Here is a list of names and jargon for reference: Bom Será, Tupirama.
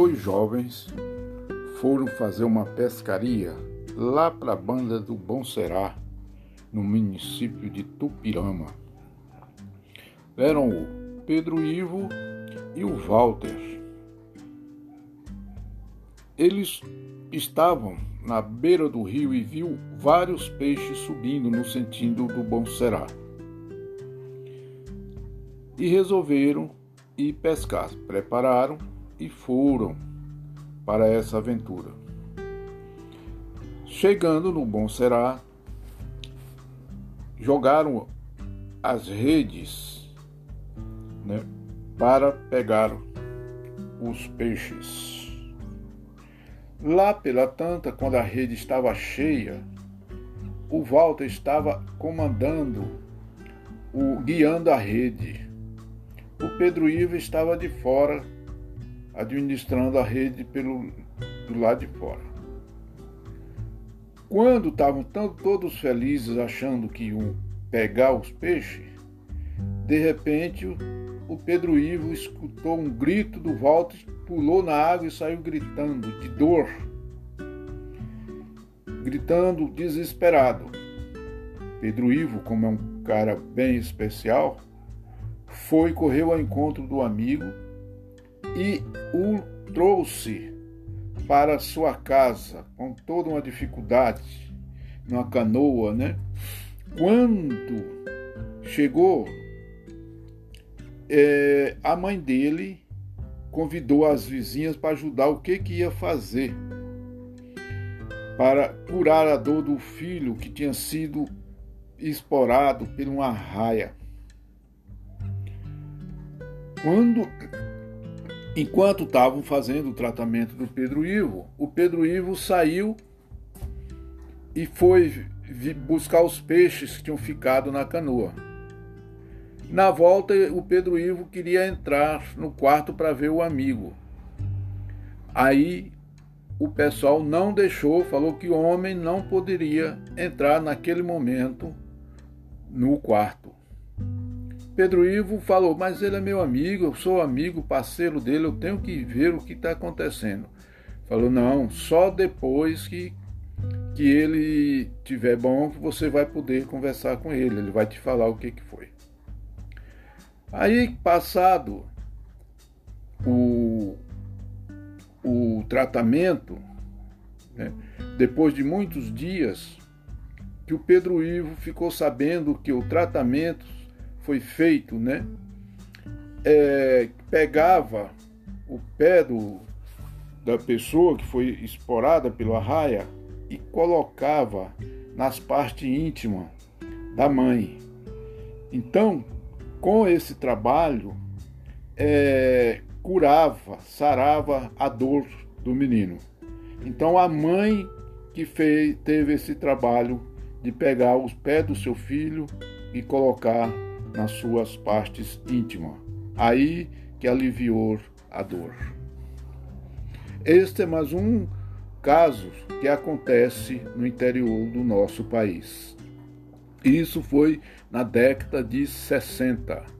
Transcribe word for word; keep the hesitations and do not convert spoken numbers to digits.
dois jovens foram fazer uma pescaria lá para a banda do Bom Será, no município de Tupirama. Eram o Pedro Ivo e o Walter. Eles estavam na beira do rio e viu vários peixes subindo no sentido do Bom Será. E resolveram ir pescar. Prepararam e foram para essa aventura. Chegando no Bom Será, jogaram as redes, né, para pegar os peixes. Lá pela tanta, quando a rede estava cheia, o Walter estava comandando, o, guiando a rede. O Pedro Ivo estava de fora, administrando a rede pelo, do lado de fora. Quando estavam todos felizes, achando que iam pegar os peixes, de repente o Pedro Ivo escutou um grito do Walter, pulou na água e saiu gritando de dor, gritando desesperado. Pedro Ivo, como é um cara bem especial, foi, correu ao encontro do amigo e o trouxe para sua casa com toda uma dificuldade, numa canoa, né? Quando chegou, é, a mãe dele convidou as vizinhas para ajudar o que, que ia fazer para curar a dor do filho que tinha sido esporado por uma raia. Quando, enquanto estavam fazendo o tratamento do Pedro Ivo, o Pedro Ivo saiu e foi buscar os peixes que tinham ficado na canoa. Na volta, o Pedro Ivo queria entrar no quarto para ver o amigo. Aí, o pessoal não deixou, falou que o homem não poderia entrar naquele momento no quarto. Pedro Ivo falou, mas ele é meu amigo, eu sou amigo, parceiro dele, eu tenho que ver o que está acontecendo. Falou, não, só depois que, que ele estiver bom, você vai poder conversar com ele, ele vai te falar o que, que foi. Aí, passado o, o tratamento, né, depois de muitos dias, que o Pedro Ivo ficou sabendo que o tratamento foi feito, né? É, pegava o pé do, da pessoa que foi esporada pela raia e colocava nas partes íntimas da mãe. Então, com esse trabalho, é, curava, sarava a dor do menino. Então a mãe que fez, teve esse trabalho de pegar os pés do seu filho e colocar nas suas partes íntimas. Aí que aliviou a dor. Este é mais um caso que acontece no interior do nosso país. Isso foi na década de sessenta.